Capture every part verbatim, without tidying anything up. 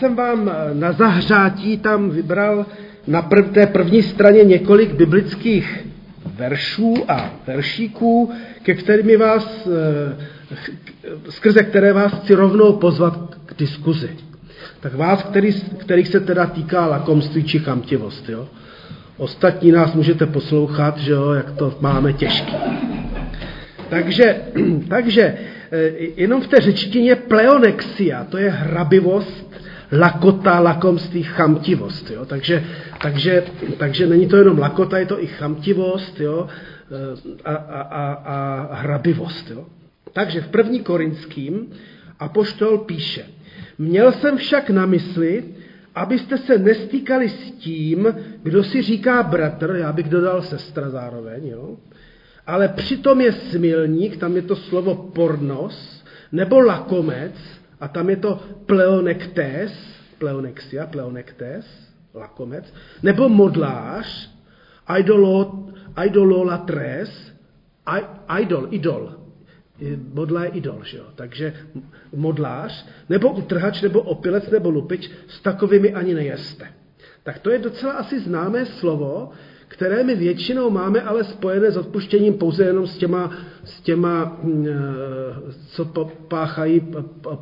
jsem vám na zahřátí tam vybral na prv, té první straně několik biblických veršů a veršíků, ke kterými vás, skrze které vás chci rovnou pozvat k diskuzi. Tak vás, který, kterých se teda týká lakomství či chamtivost, jo? Ostatní nás můžete poslouchat, že jo, jak to máme těžké. Takže, takže jenom v té řečtině pleonexia, to je hrabivost, lakota, lakomství, chamtivost. Jo? Takže, takže, takže není to jenom lakota, je to i chamtivost, jo? A, a, a, a hrabivost. Jo? Takže v první Korinským apoštol píše: Měl jsem však na mysli, abyste se nestýkali s tím, kdo si říká bratr, já bych dodal sestra zároveň, jo? Ale přitom je smilník, tam je to slovo pornos, nebo lakomec, a tam je to pleonektes, pleonexia, pleonektes, lakomec, nebo modlář, idolo, idololatres, idol, idol. Modla je idol, že jo? Takže modlář, nebo utrhač, nebo opilec, nebo lupič, s takovými ani nejeste. Tak to je docela asi známé slovo, které my většinou máme, ale spojené s odpuštěním pouze jenom s těma, s těma co páchají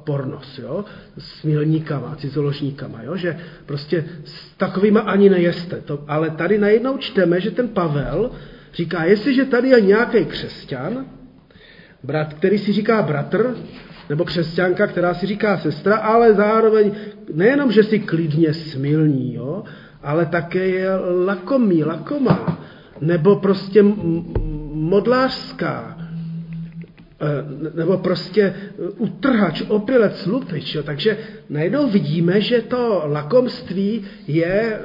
pornos, jo? S milníkama, cizoložníkama, jo? Že prostě s takovýma ani nejeste. To, ale tady najednou čteme, že ten Pavel říká, jestliže tady je nějaký křesťan, brat, který si říká bratr, nebo křesťanka, která si říká sestra, ale zároveň nejenom, že si klidně smilní, jo, ale také je lakomí, lakomá, nebo prostě modlářská, nebo prostě utrhač, opilec, lupič. Jo. Takže najednou vidíme, že to lakomství je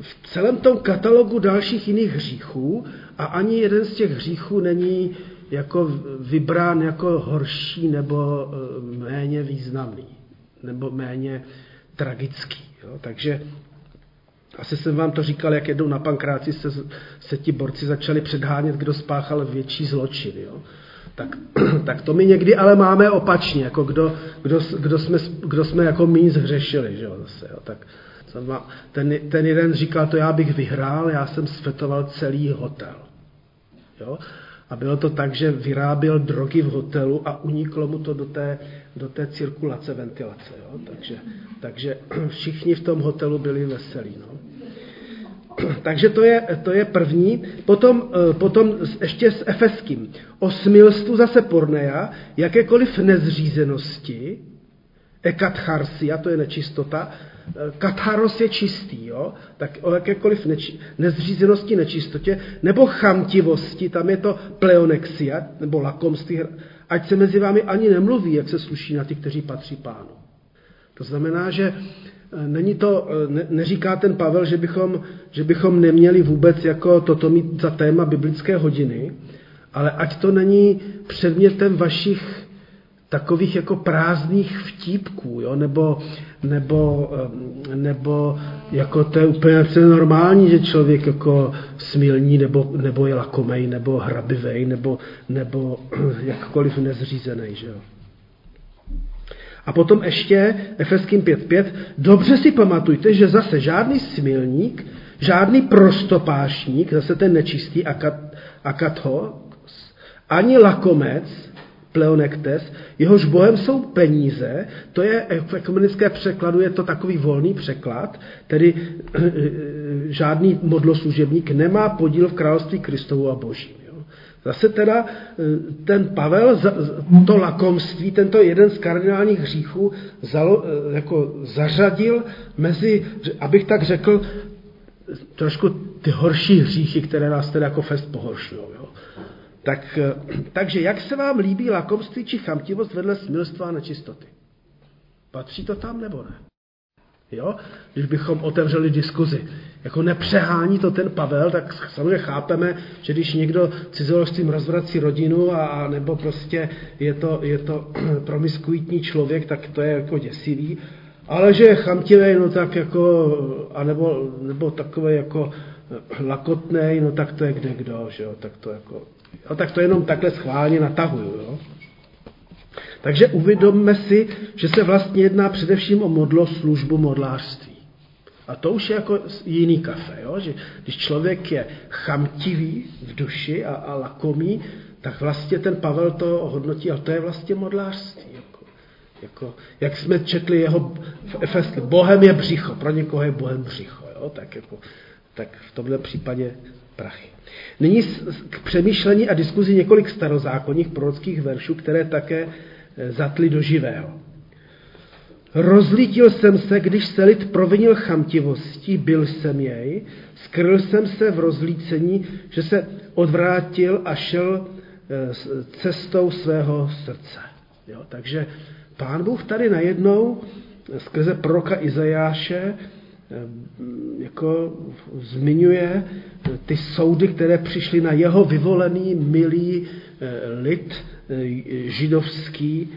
v celém tom katalogu dalších jiných hříchů a ani jeden z těch hříchů není jako vybrán jako horší nebo méně významný, nebo méně tragický. Jo? Takže asi jsem vám to říkal, jak jednou na pankráci se, se ti borci začali předhánět, kdo spáchal větší zločin. Jo? Tak, tak to my někdy ale máme opačně, jako kdo, kdo, kdo, jsme, kdo jsme jako míň zhřešili. Že jo? Zase, jo? Tak ten, ten jeden říkal, to já bych vyhrál, já jsem sfetoval celý hotel. Jo? A bylo to tak, že vyráběl drogy v hotelu a uniklo mu to do té, do té cirkulace, ventilace. Jo? Takže, takže všichni v tom hotelu byli veselí. No? Takže to je, to je první. Potom, potom ještě s Efeským. O smilstvu zase porneia, jakékoliv nezřízenosti, ekatcharsia, to je nečistota, katharos je čistý, jo? Tak o jakékoliv neči- nezřízenosti, nečistotě, nebo chamtivosti, tam je to pleonexia, nebo lakomství, ať se mezi vámi ani nemluví, jak se sluší na ty, kteří patří pánu. To znamená, že není to, ne, neříká ten Pavel, že bychom, že bychom neměli vůbec jako toto mít za téma biblické hodiny, ale ať to není předmětem vašich takových jako prázdných vtípků, jo? nebo, nebo, nebo jako to je úplně normální, že člověk jako smilní, nebo, nebo je lakomej, nebo hrabivej, nebo, nebo jakkoliv nezřízenej, že jo. A potom ještě Efeským pět pět. Dobře si pamatujte, že zase žádný smilník, žádný prostopášník, zase ten nečistý akat, akatho, ani lakomec, pleonektes, jehož bohem jsou peníze, to je v ekumenickém překladu, je to takový volný překlad, tedy žádný modloslužebník nemá podíl v království Kristovu a Božím. Jo. Zase teda ten Pavel, to lakomství, tento jeden z kardinálních hříchů zalo, jako zařadil mezi, abych tak řekl, trošku ty horší hříchy, které nás teda jako fest pohoršují. Tak, takže jak se vám líbí lakomství či chamtivost vedle smilstva a nečistoty? Patří to tam, nebo ne? Jo? Když bychom otevřeli diskuzi. Jako nepřehání to ten Pavel, tak samozřejmě chápeme, že když někdo cizoložstvím rozvrací rodinu a, a nebo prostě je to, je to promiskuitní člověk, tak to je jako děsivý. Ale že je chamtivý, no tak jako, anebo, nebo takový jako lakotnej, no tak to je kde kdo, že jo? Tak to jako... Jo, tak to jenom takhle schválně natahuju. Jo? Takže uvědomme si, že se vlastně jedná především o modlo, službu, modlářství. A to už je jako jiný kafe, jo? Že když člověk je chamtivý v duši a, a lakomý, tak vlastně ten Pavel to hodnotí, ale to je vlastně modlářství. Jako, jako, jak jsme četli jeho v Efeském, Bohem je břicho, pro někoho je Bohem břicho, jo? Tak, jako, tak v tomhle případě prachy. Nyní k přemýšlení a diskuzi několik starozákonních prorockých veršů, které také zatly do živého. Rozlítil jsem se, když se lid provinil chamtivostí, byl jsem jej, skryl jsem se v rozlícení, že se odvrátil a šel cestou svého srdce. Jo, takže Pán Bůh tady najednou skrze proroka Izajáše jako zmiňuje ty soudy, které přišly na jeho vyvolený, milý lid židovský.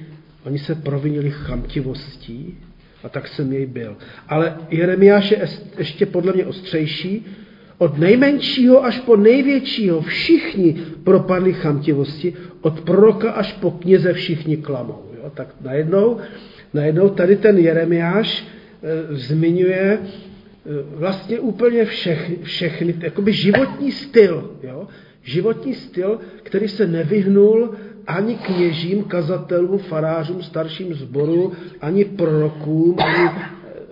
Oni se provinili chamtivostí a tak jsem jej byl. Ale Jeremiáš je ještě podle mě ostřejší. Od nejmenšího až po největšího všichni propadli chamtivosti, od proroka až po kněze všichni klamou. Jo? Tak najednou, najednou tady ten Jeremiáš e, zmiňuje e, vlastně úplně všech, všechny, jakoby životní styl, jo? Životní styl, který se nevyhnul ani kněžím, kazatelům, farářům, starším sboru, ani prorokům, ani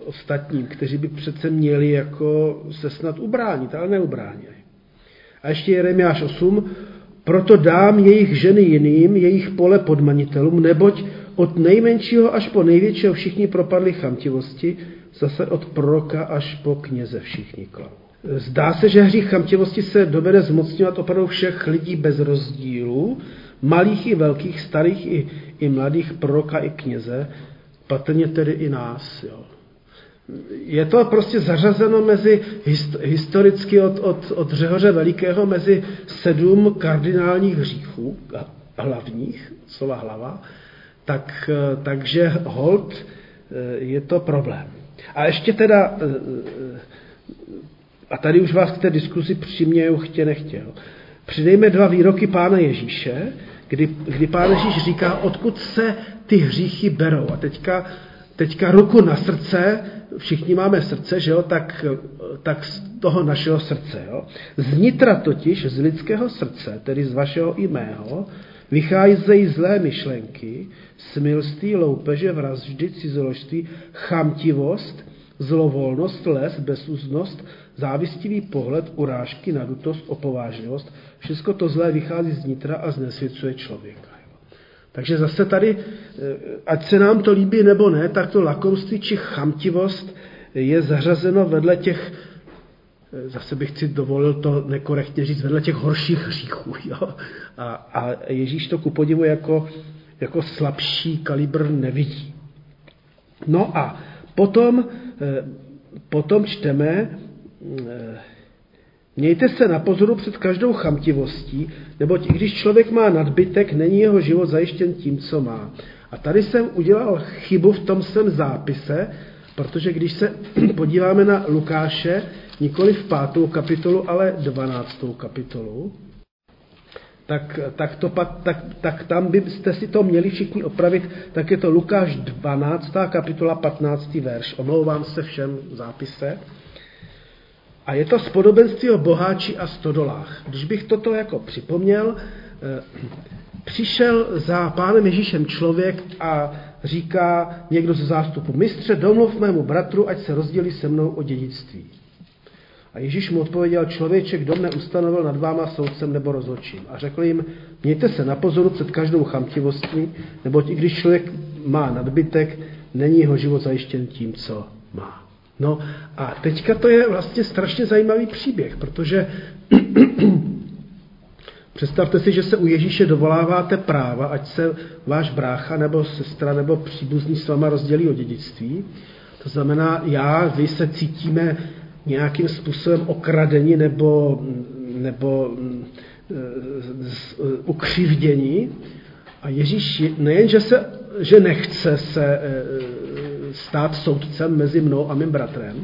ostatním, kteří by přece měli jako se snad ubránit, ale neubránili. A ještě Jeremiáš osm. Proto dám jejich ženy jiným, jejich pole podmanitelům, neboť od nejmenšího až po největšího všichni propadli chamtivosti, zase od proroka až po kněze všichni klamou. Zdá se, že hřích chamtivosti se dovede zmocňovat opravdu všech lidí bez rozdílu, malých i velkých, starých i, i mladých, proroka i kněze, patrně tedy i nás. Jo. Je to prostě zařazeno mezi hist, historicky od, od, od Řehoře Velikého mezi sedm kardinálních hříchů, hlavních, slova hlava, tak, takže hold je to problém. A ještě teda, a tady už vás k té diskuzi přiměju chtě nechtěl, přidejme dva výroky Pána Ježíše, kdy, kdy Pán Ježíš říká, odkud se ty hříchy berou. A teďka, teďka ruku na srdce, všichni máme srdce, že jo, tak, tak z toho našeho srdce. Jo. Znitra totiž, z lidského srdce, tedy z vašeho i mého, vycházejí zlé myšlenky, smilství, loupeže, vraždy, cizoložství, chamtivost, zlovolnost, les, bezúznost, závistivý pohled, urážky, nadutost, opovážlivost. Všechno to zlé vychází z nitra a znesvěcuje člověka. Takže zase tady, ať se nám to líbí nebo ne, tak to lakomství či chamtivost je zařazeno vedle těch, zase bych si dovolil to nekorektně říct, vedle těch horších hříchů. Jo? A, a Ježíš to ku podivu jako, jako slabší kalibr nevidí. No a potom, potom čteme, mějte se na pozoru před každou chamtivostí, neboť i když člověk má nadbytek, není jeho život zajištěn tím, co má. A tady jsem udělal chybu v tom svém zápise, protože když se podíváme na Lukáše, nikoli v pátou kapitolu, ale dvanáctou kapitolu, tak, tak, to, tak, tak tam byste si to měli všichni opravit, tak je to Lukáš dvanáctá kapitola, patnáctý verš. Omlouvám se všem v zápise. A je to spodobenství o boháči a stodolách. Když bych toto jako připomněl, přišel za Pánem Ježíšem člověk a říká někdo ze zástupu, mistře, domluv mému bratru, ať se rozdělí se mnou o dědictví. A Ježíš mu odpověděl, člověček, kdo mne ustanovil nad váma soudcem nebo rozhodčím. A řekl jim, mějte se na pozoru před každou chamtivostí, neboť i když člověk má nadbytek, není jeho život zajištěn tím, co má. No a teďka to je vlastně strašně zajímavý příběh, protože představte si, že se u Ježíše dovoláváte práva, ať se váš brácha nebo sestra nebo příbuzný s váma rozdělí o dědictví. To znamená, já, vy se cítíme nějakým způsobem okradeni nebo, nebo ukřivděni. A Ježíš nejen, že, se, že nechce se stát soudcem mezi mnou a mým bratrem,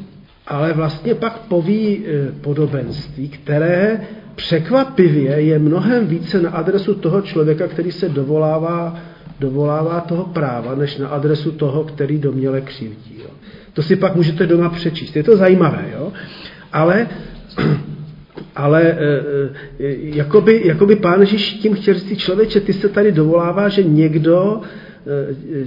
ale vlastně pak poví podobenství, které překvapivě je mnohem více na adresu toho člověka, který se dovolává dovolává toho práva, než na adresu toho, který domněle křivdí. Jo. To si pak můžete doma přečíst. Je to zajímavé, jo? Ale, ale jakoby, jakoby Pán Ježíš tím chtěl říct, člověče, ty se tady dovolává, že někdo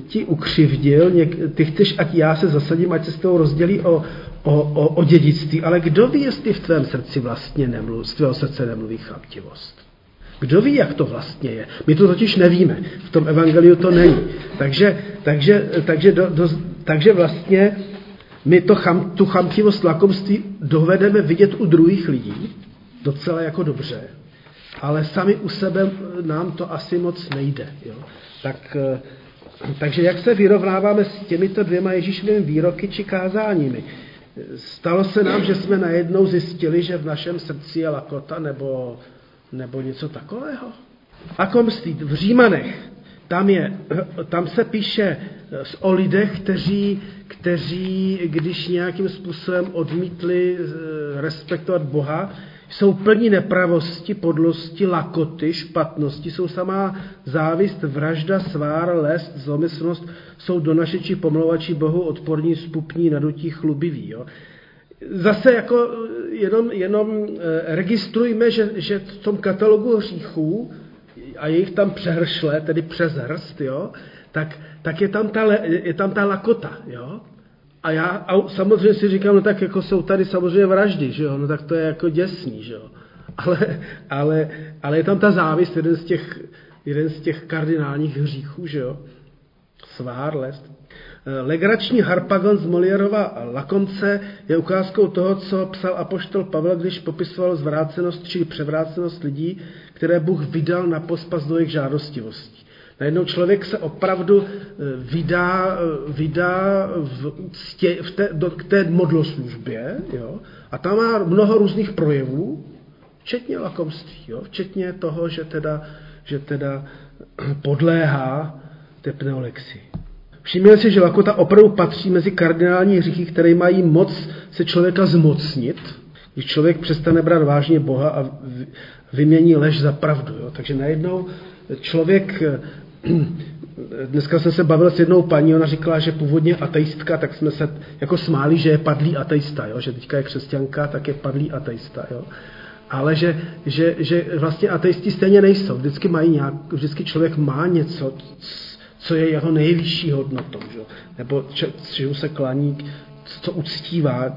ti ukřivdil, ty chceš, ať já se zasadím, ať se s toho rozdělí o, o, o, o dědictví, ale kdo ví, jestli v tvém srdci vlastně nemluví, z tvého srdce nemluví chamtivost? Kdo ví, jak to vlastně je? My to totiž nevíme. V tom evangeliu to není. Takže, takže, takže, do, do, takže vlastně my to cham, tu chamtivost, lakomství dovedeme vidět u druhých lidí docela jako dobře, ale sami u sebe nám to asi moc nejde. Jo? Tak, takže jak se vyrovnáváme s těmito dvěma Ježíšovými výroky či kázáními? Stalo se nám, že jsme najednou zjistili, že v našem srdci je lakota nebo... Nebo něco takového? Lakomství v Římanech, tam, je, tam se píše o lidech, kteří, kteří, když nějakým způsobem odmítli respektovat Boha, jsou plní nepravosti, podlosti, lakoty, špatnosti, jsou samá závist, vražda, svár, lest, zlomyslnost, jsou donašeči, pomlouvači Bohu, odporní, zpupní, nadutí, chlubiví, jo? Zase jako jenom, jenom registrujme, že, že v tom katalogu hříchů, a je jich tam přehršle, tedy přes hrst, jo, tak, tak je, tam ta, je tam ta lakota. Jo. A já a samozřejmě si říkám, no tak jako jsou tady samozřejmě vraždy, že jo, no tak to je jako děsný, že jo. Ale, ale, ale je tam ta závist, jeden z těch, jeden z těch kardinálních hříchů, že jo. Svár, lest. Legrační harpagon z Moliérova Lakomce je ukázkou toho, co psal apoštol Pavel, když popisoval zvrácenost či převrácenost lidí, které Bůh vydal na pospas do jejich žádostivostí. Najednou člověk se opravdu vydá, vydá v ctě, v té, do, k té modloslužbě, jo? A tam má mnoho různých projevů, včetně lakomství, jo? Včetně toho, že teda, že teda podléhá té pneolexii. Všimněme si, že lakota opravdu patří mezi kardinální hříchy, které mají moc se člověka zmocnit, když člověk přestane brát vážně Boha a vymění lež za pravdu. Jo? Takže najednou člověk, dneska jsem se bavil s jednou paní, ona říkala, že původně ateistka, tak jsme se jako smáli, že je padlý ateista, jo? Že teďka je křesťanka, tak je padlý ateista. Jo? Ale že, že, že vlastně ateisti stejně nejsou, vždycky, mají nějak, vždycky člověk má něco, co je jeho nejvyšší hodnotou, že? Nebo čemu se klaní, co uctívá.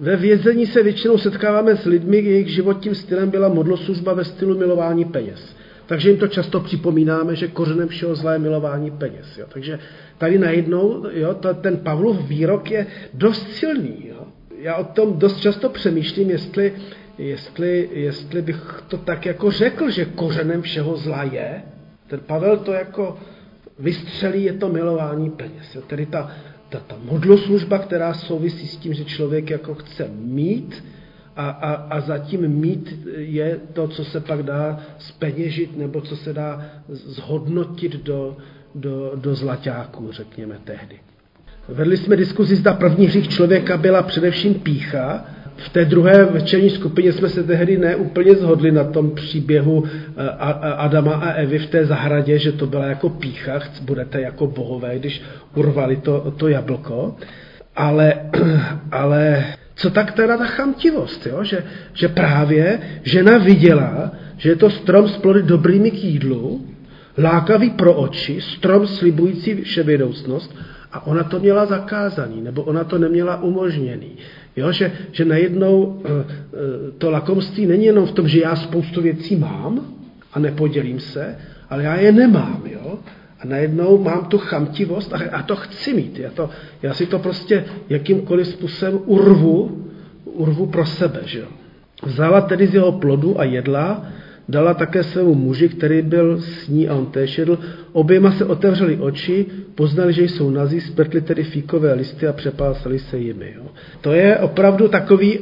Ve vězení se většinou setkáváme s lidmi, jejich životním stylem byla modloslužba ve stylu milování peněz. Takže jim to často připomínáme, že kořenem všeho zla je milování peněz. Jo? Takže tady najednou jo, ta, ten Pavlův výrok je dost silný. Jo? Já o tom dost často přemýšlím, jestli, jestli, jestli bych to tak jako řekl, že kořenem všeho zla je. Ten Pavel to jako... vystřelí, je to milování peněz. Jo. Tedy ta, ta, ta modloslužba, která souvisí s tím, že člověk jako chce mít a, a, a zatím mít je to, co se pak dá zpeněžit nebo co se dá zhodnotit do, do, do zlaťáků, řekněme tehdy. Vedli jsme diskuzi, zda první hřích člověka byla především pýcha. V té druhé večerní skupině jsme se tehdy neúplně zhodli na tom příběhu Adama a Evy v té zahradě, že to byla jako pýcha, budete jako bohové, když urvali to, to jablko. Ale, ale co tak teda ta chamtivost, jo? Že, že právě žena viděla, že je to strom s plody dobrými k jídlu, lákavý pro oči, strom slibující vševědoucnost, a ona to měla zakázaný, nebo ona to neměla umožněný. Jo, že, že najednou to lakomství není jenom v tom, že já spoustu věcí mám a nepodělím se, ale já je nemám. Jo? A najednou mám tu chamtivost a, a to chci mít. Já, to, já si to prostě jakýmkoliv způsobem urvu, urvu pro sebe. Že jo? Vzala tedy z jeho plodu a jedla, dala také svému muži, který byl s ní a on též jedl. Oběma se otevřeli oči, poznali, že jsou nazí, spletli tedy fíkové listy a přepásali se jimi. Jo. To je opravdu takový,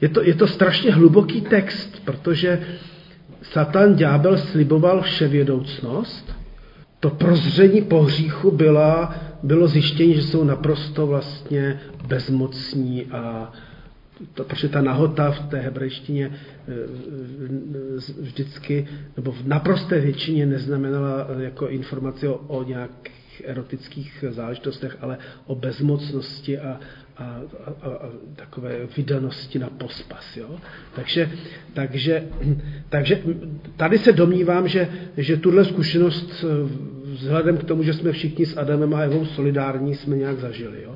je to, je to strašně hluboký text, protože Satan, ďábel, sliboval vševědoucnost. To prozření po hříchu byla, bylo zjištění, že jsou naprosto vlastně bezmocní a ta, protože ta nahota v té hebrejštině vždycky, nebo v naprosté většině neznamenala jako informaci o, o nějakých erotických záležitostech, ale o bezmocnosti a, a, a, a takové vydanosti na pospas. Jo? Takže, takže, takže tady se domnívám, že, že tuhle zkušenost vzhledem k tomu, že jsme všichni s Adamem a Evou solidární, jsme nějak zažili. Jo?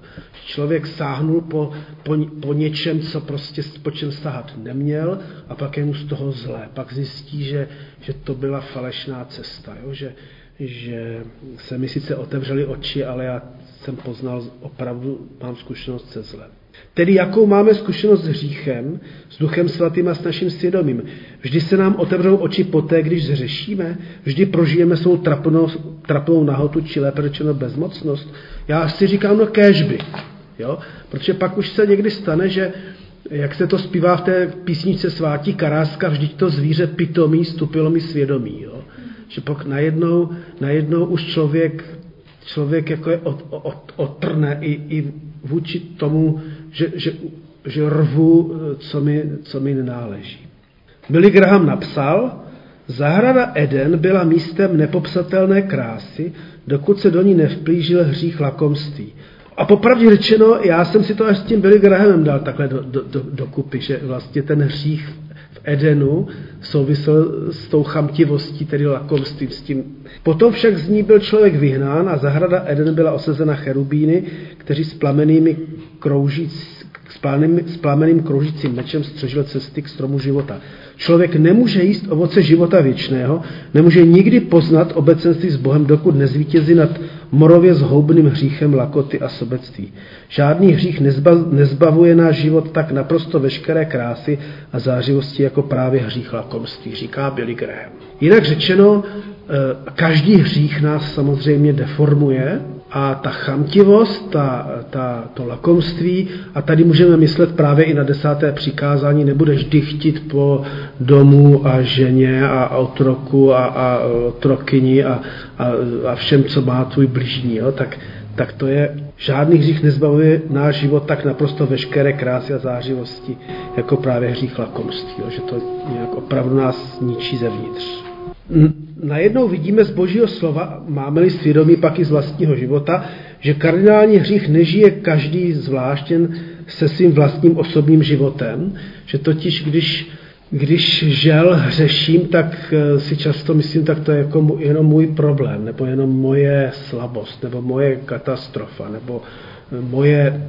Člověk sáhnul po, po, po něčem, co prostě po čem sahat neměl, a pak je mu z toho zlé. Pak zjistí, že, že to byla falešná cesta. Jo? Že, že se mi sice otevřely oči, ale já jsem poznal, opravdu mám zkušenost se zlem. Tedy jakou máme zkušenost s hříchem, s Duchem Svatým a s naším svědomím? Vždy se nám otevřou oči poté, když zřešíme? Vždy prožijeme svou trapnou, trapnou nahotu, či lépe řečeno bezmocnost? Já si říkám, no kéžby, jo? Protože pak už se někdy stane, že jak se to zpívá v té písničce Svátí Karáska, vždyť to zvíře pitomí stupilo mi svědomí. Jo? Že pak najednou, najednou už člověk, člověk jako je od, od, otrne i, i vůči tomu, Že, že, že rvu, co mi, co mi nenáleží. Billy Graham napsal, zahrada Eden byla místem nepopsatelné krásy, dokud se do ní nevplížil hřích lakomství. A popravdě řečeno, já jsem si to až s tím Billy Grahamem dal takhle do, do, do, dokupy, že vlastně ten hřích v Edenu souvisel s tou chamtivostí, tedy lakomstvím. S tím. Potom však z ní byl člověk vyhnán a zahrada Eden byla osazena cherubíny, kteří s plamenými kroužíc, s, plameným, s plameným kroužícím mečem střežil cesty k stromu života. Člověk nemůže jíst ovoce života věčného, nemůže nikdy poznat obecenství s Bohem, dokud nezvítězí nad morově zhoubným hříchem lakoty a sobectví. Žádný hřích nezbavuje náš život tak naprosto veškeré krásy a zářivosti jako právě hřích lakomství, říká Billy Graham. Jinak řečeno, každý hřích nás samozřejmě deformuje, a ta chamtivost, ta, ta, to lakomství, a tady můžeme myslet právě i na desáté přikázání, nebudeš dychtit po domu a ženě a otroku a, a otrokyni a, a, a všem, co má tvůj blížní. Jo? Tak, tak to je, žádný hřích nezbavuje náš život tak naprosto veškeré krásy a zářivosti, jako právě hřích lakomství, jo? Že to nějak opravdu nás ničí zevnitř. Najednou vidíme z Božího slova, máme-li svědomí pak i z vlastního života, že kardinální hřích nežije každý zvláštěn se svým vlastním osobním životem, že totiž když, když žel hřeším, tak si často myslím, tak to je jako jenom můj problém, nebo jenom moje slabost, nebo moje katastrofa, nebo moje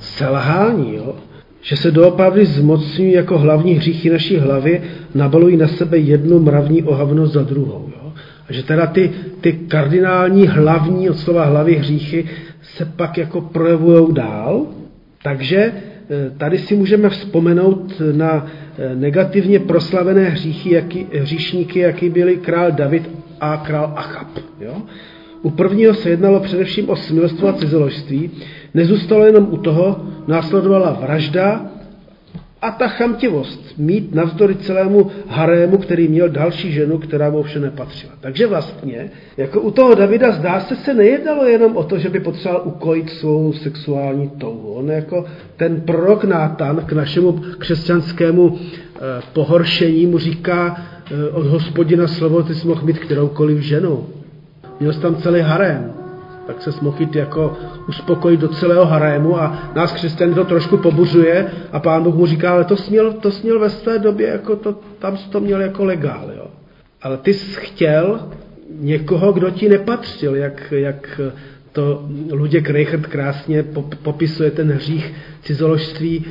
selhání, jo? Že se doopravdy zmocňují jako hlavní hříchy naší hlavy, nabalují na sebe jednu mravní ohavnost za druhou. Jo? A že teda ty, ty kardinální hlavní, od slova hlavy hříchy, se pak jako projevujou dál. Takže tady si můžeme vzpomenout na negativně proslavené hříchy, jaký, hříšníky, jaký byli král David a král Achab. Jo? U prvního se jednalo především o smilstvo a cizoložství, nezůstalo jenom u toho, následovala vražda a ta chamtivost mít navzdory celému harému, který měl další ženu, která mu vše nepatřila. Takže vlastně, jako u toho Davida, zdá se, se nejednalo jenom o to, že by potřeboval ukojit svou sexuální touhu. On jako ten prorok Nátan k našemu křesťanskému pohoršení mu říká od Hospodina slovo, ty jsi mohl mít kteroukoliv ženu. Měl jsi tam celý harém, tak se smochyt jako uspokojit do celého harému a nás křesťany to trošku pobuřuje a Pán Bůh mu říká, ale to jsi měl, to jsi měl ve své době, jako to, tam jsi to měl jako legál. Jo? Ale ty jsi chtěl někoho, kdo ti nepatřil, jak, jak to Luděk Reichert krásně popisuje ten hřích cizoložství,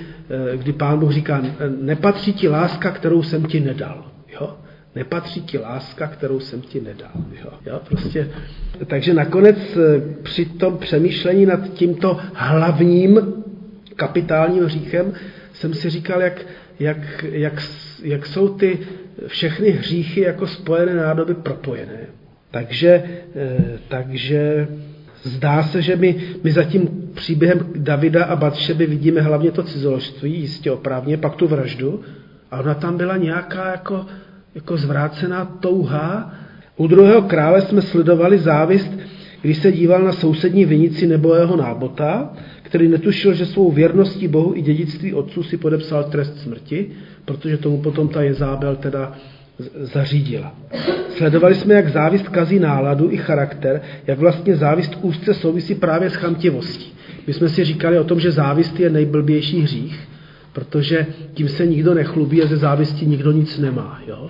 kdy Pán Bůh říká, nepatří ti láska, kterou jsem ti nedal. Jo? Nepatří ti láska, kterou jsem ti nedal. Jo? Jo, prostě. Takže nakonec při tom přemýšlení nad tímto hlavním kapitálním hříchem jsem si říkal, jak, jak, jak, jak jsou ty všechny hříchy jako spojené nádoby propojené. Takže, takže zdá se, že my, my za tím příběhem Davida a Batšeby vidíme hlavně to cizoložství, jistě oprávně, pak tu vraždu, a ona tam byla nějaká jako jako zvrácená touha. U druhého krále jsme sledovali závist, když se díval na sousední vinici nebohého Nábota, který netušil, že svou věrností Bohu i dědictví otců si podepsal trest smrti, protože tomu potom ta Jezábel teda zařídila. Sledovali jsme, jak závist kazí náladu i charakter, jak vlastně závist úzce souvisí právě s chamtivostí. My jsme si říkali o tom, že závist je nejblbější hřích, protože tím se nikdo nechlubí a ze závisti nikdo nic nemá. Jo?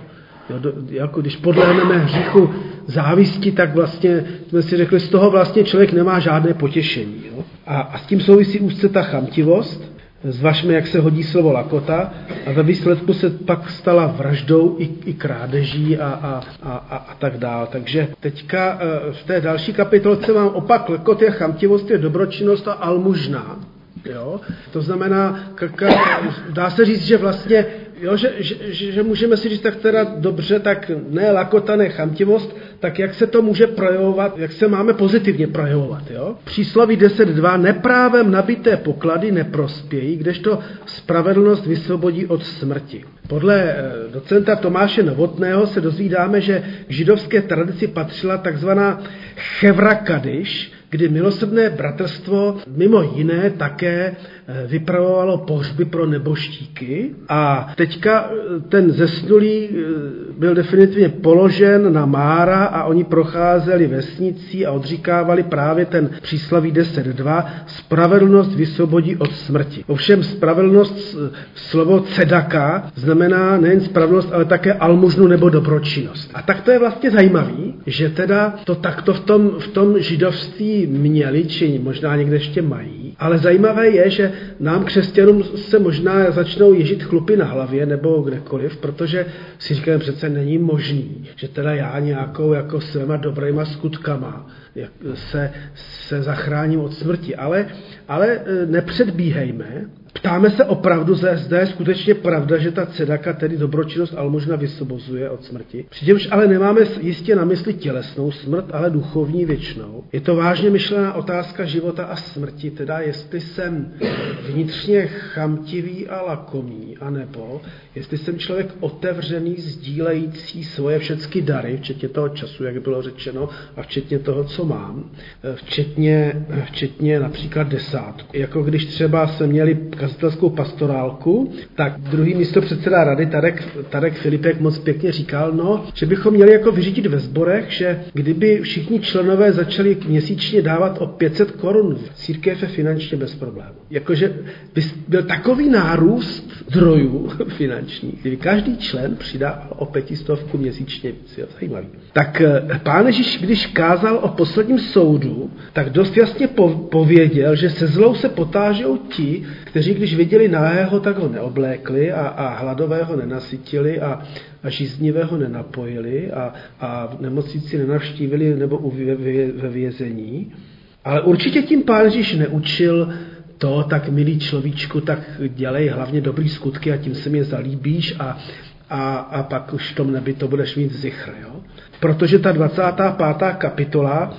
Jo, do, jako když podléhneme hříchu závisti, tak vlastně jsme si řekli, z toho vlastně člověk nemá žádné potěšení. Jo? A, a s tím souvisí úzce ta chamtivost. Zvažme, jak se hodí slovo lakota, a ve výsledku se pak stala vraždou i, i krádeží a, a, a, a, a tak dál. Takže teďka v té další kapitolce mám opak lakoty a chamtivost je dobročinnost a almužná. Jo? To znamená, dá se říct, že vlastně, jo, že, že, že můžeme si říct, tak teda dobře, tak ne lakota, ne chamtivost, tak jak se to může projevovat, jak se máme pozitivně projevovat. Jo? Přísloví deset dva, neprávem nabité poklady neprospějí, kdežto spravedlnost vysvobodí od smrti. Podle docenta Tomáše Novotného se dozvídáme, že k židovské tradici patřila takzvaná chevrakadiš, kdy milosrdné bratrstvo mimo jiné také vypravovalo pohřby pro neboštíky. A teďka ten zesnulý byl definitivně položen na mára a oni procházeli vesnicí a odříkávali právě ten příslaví deset dva, spravedlnost vysvobodí od smrti. Ovšem spravedlnost, slovo cedaka, znamená nejen spravedlnost, ale také almužnu nebo dobročinnost. A tak to je vlastně zajímavý, že teda to takto v tom, v tom židovství měli, či možná někde ještě mají. Ale zajímavé je, že nám křesťanům se možná začnou ježit chlupy na hlavě nebo kdekoliv, protože si říkáme, přece není možný, že teda já nějakou jako svýma dobrýma skutkama se, se zachráním od smrti. Ale, ale nepředbíhejme. Ptáme se opravdu, zda je skutečně pravda, že ta cedaka, tedy dobročinnost, almužna vysvobozuje od smrti. Přičemž ale nemáme jistě na mysli tělesnou smrt, ale duchovní věčnou. Je to vážně myšlená otázka života a smrti, teda jestli jsem vnitřně chamtivý a lakomý, anebo jestli jsem člověk otevřený, sdílející svoje všechny dary, včetně toho času, jak bylo řečeno, a včetně toho, co mám, včetně, včetně například desátku. Jako když třeba se měli kazatelskou pastorálku, tak druhý místopředseda rady Tarek, Tarek Filipek moc pěkně říkal, no, že bychom měli jako vyřídit ve sborech, že kdyby všichni členové začali měsíčně dávat o pět set korun, církev je finančně bez problému. Jakože by byl takový nárůst zdrojů finančních, kdyby každý člen přidal o pětistovku měsíčně víc. Zajímavý. Tak Pán Ježíš, když kázal o posledním soudu, tak dost jasně pověděl, že se zlou se potážou ti, kteří když viděli nahého, tak ho neoblékli a, a hladového nenasytili a, a žíznivého nenapojili a, a nemocnici nenavštívili nebo ve vězení. Ale určitě tím Pán Ježíš neučil to, tak milý človíčku, tak dělej hlavně dobrý skutky a tím se mě zalíbíš a, a, a pak už v tom nebi to budeš mít zichr. Jo? Protože ta dvacátá pátá kapitola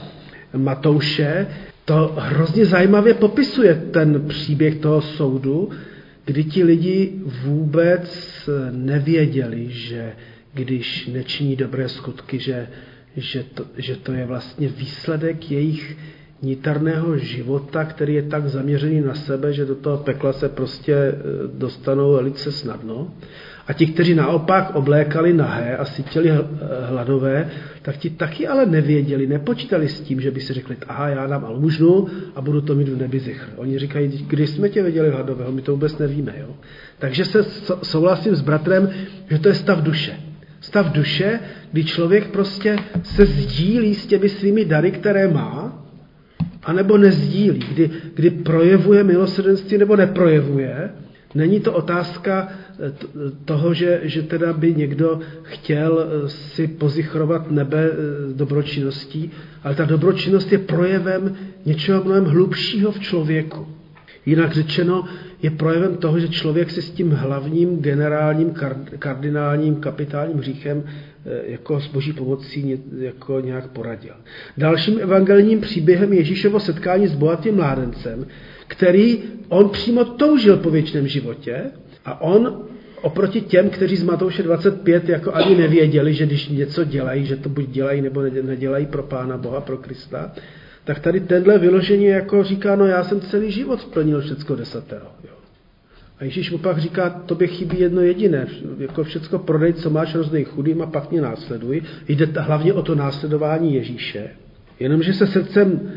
Matouše to hrozně zajímavě popisuje ten příběh toho soudu, kdy ti lidi vůbec nevěděli, že když nečiní dobré skutky, že, že, to, že to je vlastně výsledek jejich nitarného života, který je tak zaměřený na sebe, že do toho pekla se prostě dostanou velice snadno. A ti, kteří naopak oblékali nahé a sytili hladové, tak ti taky ale nevěděli, nepočítali s tím, že by si řekli, aha, já dám almužnu a budu to mít v nebi zichr. Oni říkají, když jsme tě viděli hladového, my to vůbec nevíme. Jo? Takže se souhlasím s bratrem, že to je stav duše. Stav duše, kdy člověk prostě se sdílí s těmi svými dary, které má, anebo nezdílí, kdy, kdy projevuje milosrdenství nebo neprojevuje. Není to otázka toho, že, že teda by někdo chtěl si pozichrovat nebe dobročinností, ale ta dobročinnost je projevem něčeho mnohem hlubšího v člověku. Jinak řečeno, je projevem toho, že člověk si s tím hlavním, generálním, kardinálním, kapitálním hříchem jako s boží pomocí jako nějak poradil. Dalším evangelním příběhem Ježíšovo setkání s bohatým mládencem, který on přímo toužil po věčném životě a on oproti těm, kteří z Matouše dvacet pět jako ani nevěděli, že když něco dělají, že to buď dělají nebo nedělají pro Pána Boha, pro Krista, tak tady tenhle vyložení jako říká, no já jsem celý život splnil všecko desatero. Jo. A Ježíš opak říká, tobě chybí jedno jediné, jako všecko prodej, co máš, rozdej chudým a pak mě následuj. Jde hlavně o to následování Ježíše. Jenomže se srdcem e,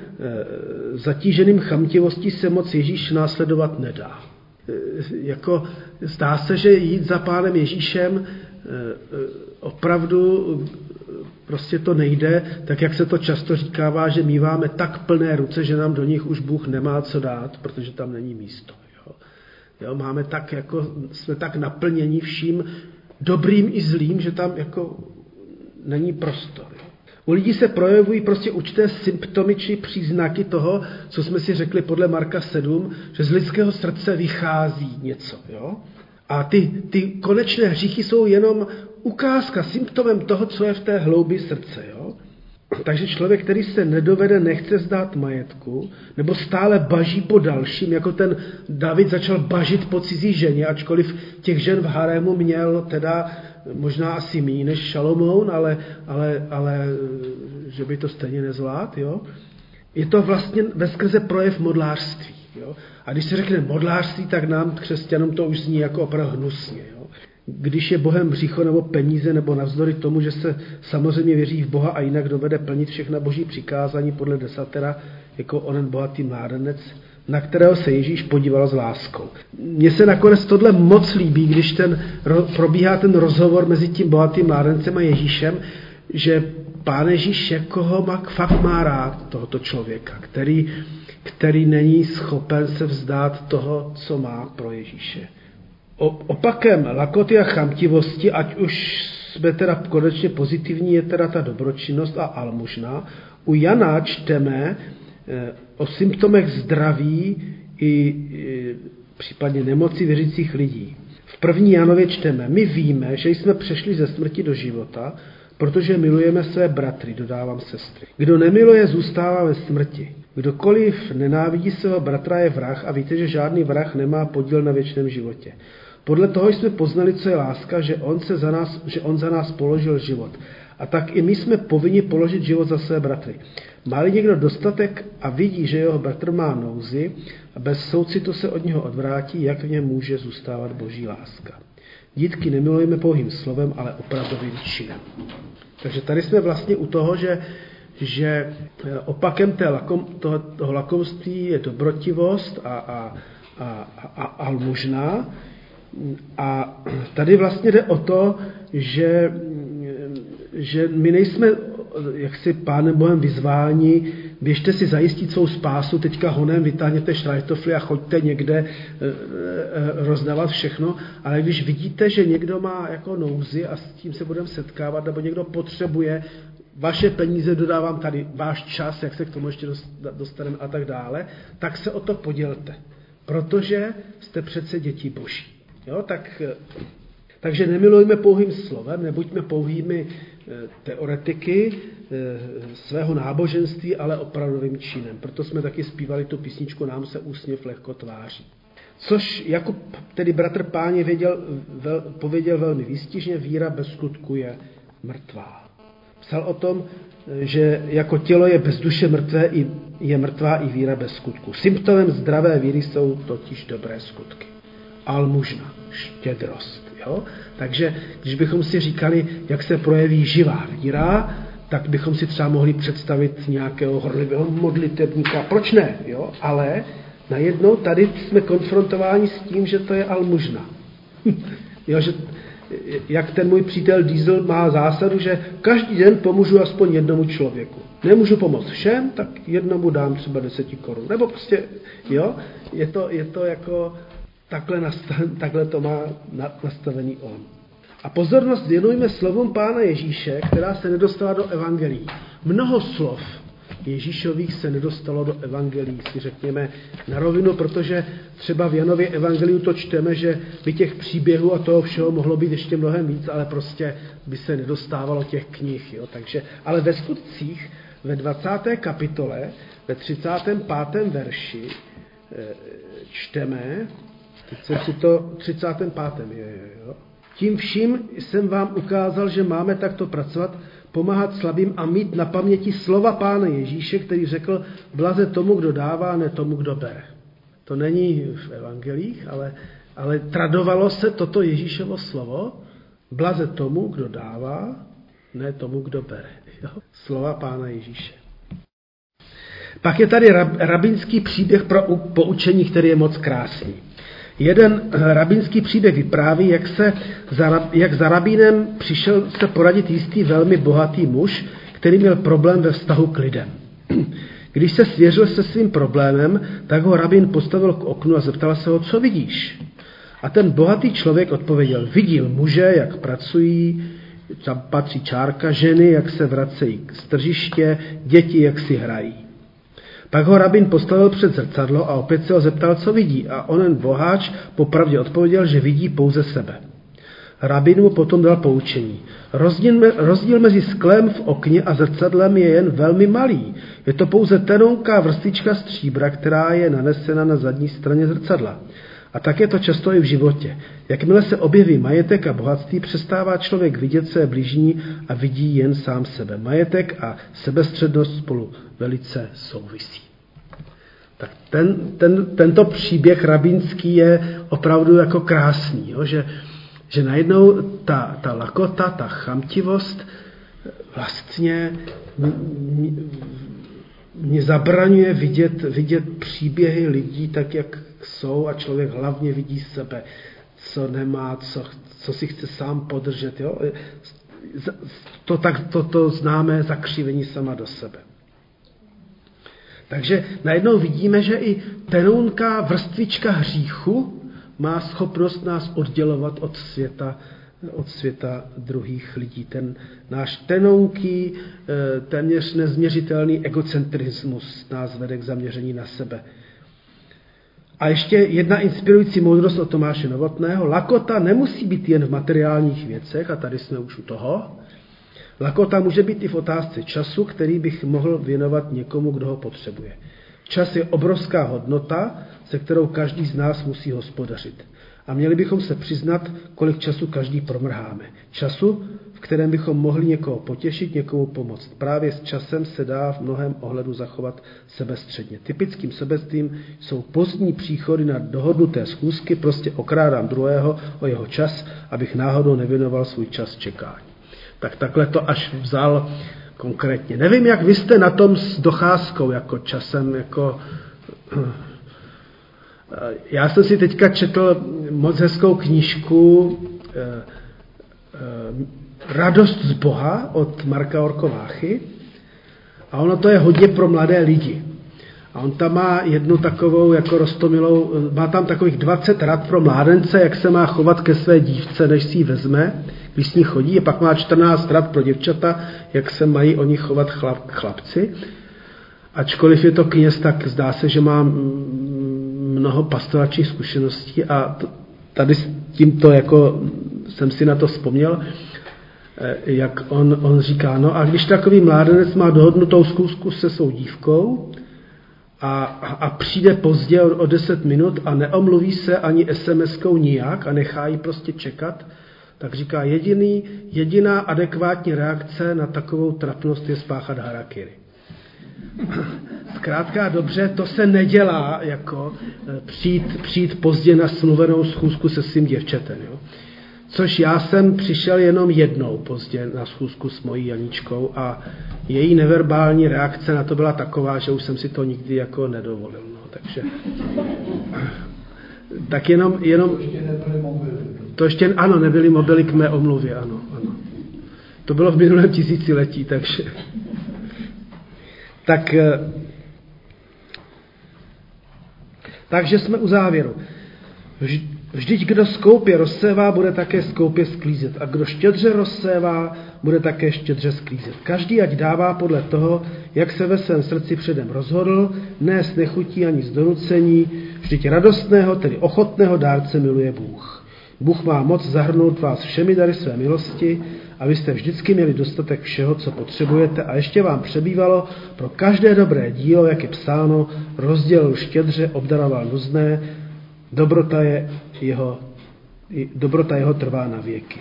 zatíženým chamtivostí se moc Ježíš následovat nedá. E, jako zdá se, že jít za pánem Ježíšem e, e, opravdu prostě to nejde, tak jak se to často říkává, že míváme tak plné ruce, že nám do nich už Bůh nemá co dát, protože tam není místo. Jo. Jo, máme tak, jako, jsme tak naplněni vším dobrým i zlým, že tam jako není prostor. Jo. U lidí se projevují prostě určité symptomy či příznaky toho, co jsme si řekli podle Marka sedm, že z lidského srdce vychází něco. Jo? A ty, ty konečné hříchy jsou jenom ukázka, symptomem toho, co je v té hloubi srdce. Jo? Takže člověk, který se nedovede, nechce zdát majetku, nebo stále baží po dalším, jako ten David začal bažit po cizí ženě, ačkoliv těch žen v harému měl teda možná asi méně než Šalomoun, ale, ale, ale že by to stejně nezvládl, jo? Je to vlastně veskrze projev modlářství. Jo? A když se řekne modlářství, tak nám křesťanům to už zní jako opravdu hnusně. Jo? Když je Bohem břicho nebo peníze, nebo navzdory tomu, že se samozřejmě věří v Boha a jinak dovede plnit všechna boží přikázání podle desatera, jako onen bohatý mládenec, na kterého se Ježíš podíval s láskou. Mně se nakonec tohle moc líbí, když ten, probíhá ten rozhovor mezi tím bohatým mládencem a Ježíšem, že Pán Ježíš jakoho má, fakt má rád tohoto člověka, který, který není schopen se vzdát toho, co má pro Ježíše. O, opakem lakoty a chamtivosti, ať už jsme teda konečně pozitivní, je teda ta dobročinnost a almužna. U Jana čteme o symptomech zdraví i, i případně nemoci věřících lidí. V první Janově čteme, my víme, že jsme přešli ze smrti do života, protože milujeme své bratry, dodávám sestry. Kdo nemiluje, zůstává ve smrti. Kdokoliv nenávidí svého bratra je vrah a víte, že žádný vrah nemá podíl na věčném životě. Podle toho jsme poznali, co je láska, že on, se za nás, že on za nás položil život. A tak i my jsme povinni položit život za své bratry. Má-li někdo dostatek a vidí, že jeho bratr má nouzi, a bez soucitu se od něho odvrátí, jak v něm může zůstávat boží láska. Dítky nemilujeme pouhým slovem, ale opravdovým činem. Takže tady jsme vlastně u toho, že, že opakem té lakom, toho, toho lakomství je dobrotivost a, a, a, a, a almužna. A tady vlastně jde o to, že, že my nejsme jaksi Pánem Bohem vyzváni, běžte si zajistit svou spásu, teďka honem vytáhněte šrajtofly a choďte někde rozdávat všechno, ale když vidíte, že někdo má jako nouzi a s tím se budeme setkávat, nebo někdo potřebuje vaše peníze, dodávám tady váš čas, jak se k tomu ještě dostaneme a tak dále, tak se o to podělte, protože jste přece děti boží. Jo, tak, takže nemilujme pouhým slovem, nebuďme pouhými teoretiky svého náboženství, ale opravdovým činem. Proto jsme taky zpívali tu písničku Nám se úsměv lehko tváří. Což Jakub, tedy bratr Páně, věděl, vel, pověděl velmi výstižně, víra bez skutku je mrtvá. Psal o tom, že jako tělo je bez duše mrtvé, i, je mrtvá i víra bez skutku. Symptomem zdravé víry jsou totiž dobré skutky. Almužna, štědrost. Jo? Takže když bychom si říkali, jak se projeví živá víra, tak bychom si třeba mohli představit nějakého horlivého modlitebníka. Proč ne? Jo? Ale najednou tady jsme konfrontováni s tím, že to je almužna. Jo, že, jak ten můj přítel Diesel má zásadu, že každý den pomůžu aspoň jednomu člověku. Nemůžu pomoct všem, tak jednomu dám třeba deset korun. Nebo prostě, jo, je to, je to jako... Takhle, nastaven, takhle to má nastavený on. A pozornost věnujme slovům Pána Ježíše, která se nedostala do evangelií. Mnoho slov Ježíšových se nedostalo do evangelií, si řekněme na rovinu, protože třeba v Janově evangeliu to čteme, že by těch příběhů a toho všeho mohlo být ještě mnohem víc, ale prostě by se nedostávalo těch knih. Jo? Takže, ale ve skutcích, ve dvacáté kapitole, ve třicátém pátém verši čteme, jsem si to třicátém pátém Jo, jo, jo. Tím vším jsem vám ukázal, že máme takto pracovat, pomáhat slabým a mít na paměti slova Pána Ježíše, který řekl, blaze tomu, kdo dává, ne tomu, kdo bere. To není v evangelích, ale, ale tradovalo se toto Ježíšovo slovo, blaze tomu, kdo dává, ne tomu, kdo bere. Jo? Slova Pána Ježíše. Pak je tady rab, rabínský příběh pro poučení, který je moc krásný. Jeden rabínský příběh vypráví, jak, se za, jak za rabínem přišel se poradit jistý velmi bohatý muž, který měl problém ve vztahu k lidem. Když se svěřil se svým problémem, tak ho rabín postavil k oknu a zeptal se ho, co vidíš? A ten bohatý člověk odpověděl, viděl muže, jak pracují, tam patří čárka, ženy, jak se vracejí z tržiště, děti, jak si hrají. Pak ho rabín postavil před zrcadlo a opět se ho zeptal, co vidí. A onen boháč popravdě odpověděl, že vidí pouze sebe. Rabín mu potom dal poučení. Rozdíl, rozdíl mezi sklem v okně a zrcadlem je jen velmi malý. Je to pouze tenonká vrstička stříbra, která je nanesena na zadní straně zrcadla. A tak je to často i v životě. Jakmile se objeví majetek a bohatství, přestává člověk vidět své blížní a vidí jen sám sebe. Majetek a sebestřednost spolu velice souvisí. Tak ten, ten, tento příběh rabínský je opravdu jako krásný, jo? Že, že najednou ta, ta lakota, ta chamtivost vlastně mě zabraňuje vidět, vidět příběhy lidí tak, jak jsou, a člověk hlavně vidí sebe, co nemá, co, co si chce sám podržet. Jo? To, tak, to, to známé zakřivení sama do sebe. Takže najednou vidíme, že i tenonká vrstvička hříchu má schopnost nás oddělovat od světa, od světa druhých lidí. Ten náš tenonký, téměř nezměřitelný egocentrismus nás vede k zaměření na sebe. A ještě jedna inspirující moudrost od Tomáše Novotného. Lakota nemusí být jen v materiálních věcech, a tady jsme už u toho. Lakota může být i v otázce času, který bych mohl věnovat někomu, kdo ho potřebuje. Čas je obrovská hodnota, se kterou každý z nás musí hospodařit. A měli bychom se přiznat, kolik času každý promrháme. Času, v kterém bychom mohli někoho potěšit, někomu pomoct. Právě s časem se dá v mnohém ohledu zachovat sebestředně. Typickým sebectvím jsou pozdní příchody na dohodnuté schůzky, prostě okrádám druhého o jeho čas, abych náhodou nevěnoval svůj čas čekání. Tak takhle to až vzal konkrétně. Nevím, jak vy jste na tom s docházkou, jako časem, jako... Já jsem si teďka četl moc hezkou knížku Radost z Boha od Marka Orkováchy a ono to je hodně pro mladé lidi. A on tam má jednu takovou jako roztomilou, má tam takových dvacet rad pro mládence, jak se má chovat ke své dívce, než si ji vezme, když s ní chodí, a pak má čtrnáct rad pro děvčata, jak se mají o ní chovat chlap, chlapci. Ačkoliv je to kněz, tak zdá se, že má mnoho pastoračních zkušeností a tady s tímto jako jsem si na to vzpomněl, jak on, on říká, no a když takový mládenec má dohodnutou zkoušku se svou dívkou a, a přijde pozdě o deset minut a neomluví se ani es em eskou nijak a nechá ji prostě čekat, tak říká, jediný, jediná adekvátní reakce na takovou trapnost je spáchat harakiri. Zkrátka dobře, to se nedělá, jako přijít, přijít pozdě na smluvenou schůzku se svým děvčetem. Jo? Což já jsem přišel jenom jednou pozdě na schůzku s mojí Janičkou a její neverbální reakce na to byla taková, že už jsem si to nikdy jako nedovolil. No, takže... Tak jenom... jenom... To ještě nebyly mobily. To ještě, ano, nebyly mobily k mé omluvě, ano, ano. To bylo v minulém tisíciletí, takže... Tak, takže jsme u závěru. Vždyť kdo skoupě rozsévá, bude také skoupě sklízet. A kdo štědře rozsévá, bude také štědře sklízet. Každý ať dává podle toho, jak se ve svém srdci předem rozhodl, ne s nechutí ani z donucení, vždyť radostného, tedy ochotného dárce miluje Bůh. Bůh má moc zahrnout vás všemi dary své milosti, abyste vždycky měli dostatek všeho, co potřebujete, a ještě vám přebývalo pro každé dobré dílo, jak je psáno, rozdělil štědře, obdaroval nuzné, dobrota, je jeho, dobrota jeho trvá na věky.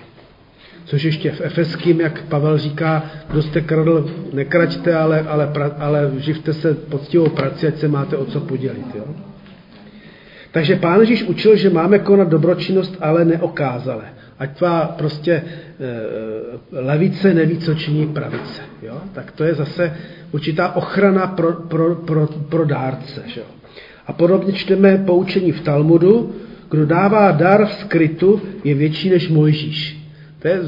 což ještě v Efeským, jak Pavel říká, kdo jste kradl, nekraďte, ale, ale, ale živte se poctivou prací, ať se máte o co podělit. Jo? Takže Pán Ježíš učil, že máme konat dobročinnost, ale neokázale. Ať tvá prostě e, levice neví, co činí pravice. Jo? Tak to je zase určitá ochrana pro, pro, pro, pro dárce. Že? A podobně čteme poučení v Talmudu, kdo dává dar v skrytu, je větší než Mojžíš. To je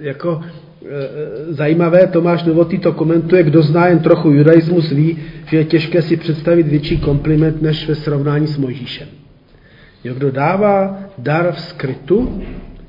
jako e, zajímavé, Tomáš Novotný to komentuje, kdo zná jen trochu judaismus, ví, že je těžké si představit větší kompliment, než ve srovnání s Mojžíšem. Jo, kdo dává dar v skrytu,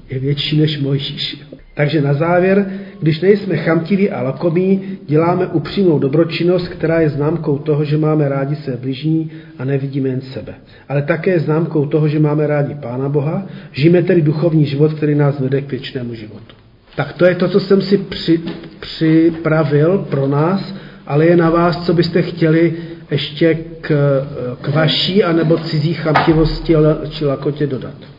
je větší než Mojžíš. Takže na závěr, když nejsme chamtiví a lakomí, děláme upřímnou dobročinnost, která je známkou toho, že máme rádi své bližní a nevidíme jen sebe. Ale také je známkou toho, že máme rádi Pána Boha, žijeme tedy duchovní život, který nás vede k věčnému životu. Tak to je to, co jsem si při, připravil pro nás, ale je na vás, co byste chtěli ještě k, k vaší anebo cizí chamtivosti či lakotě dodat.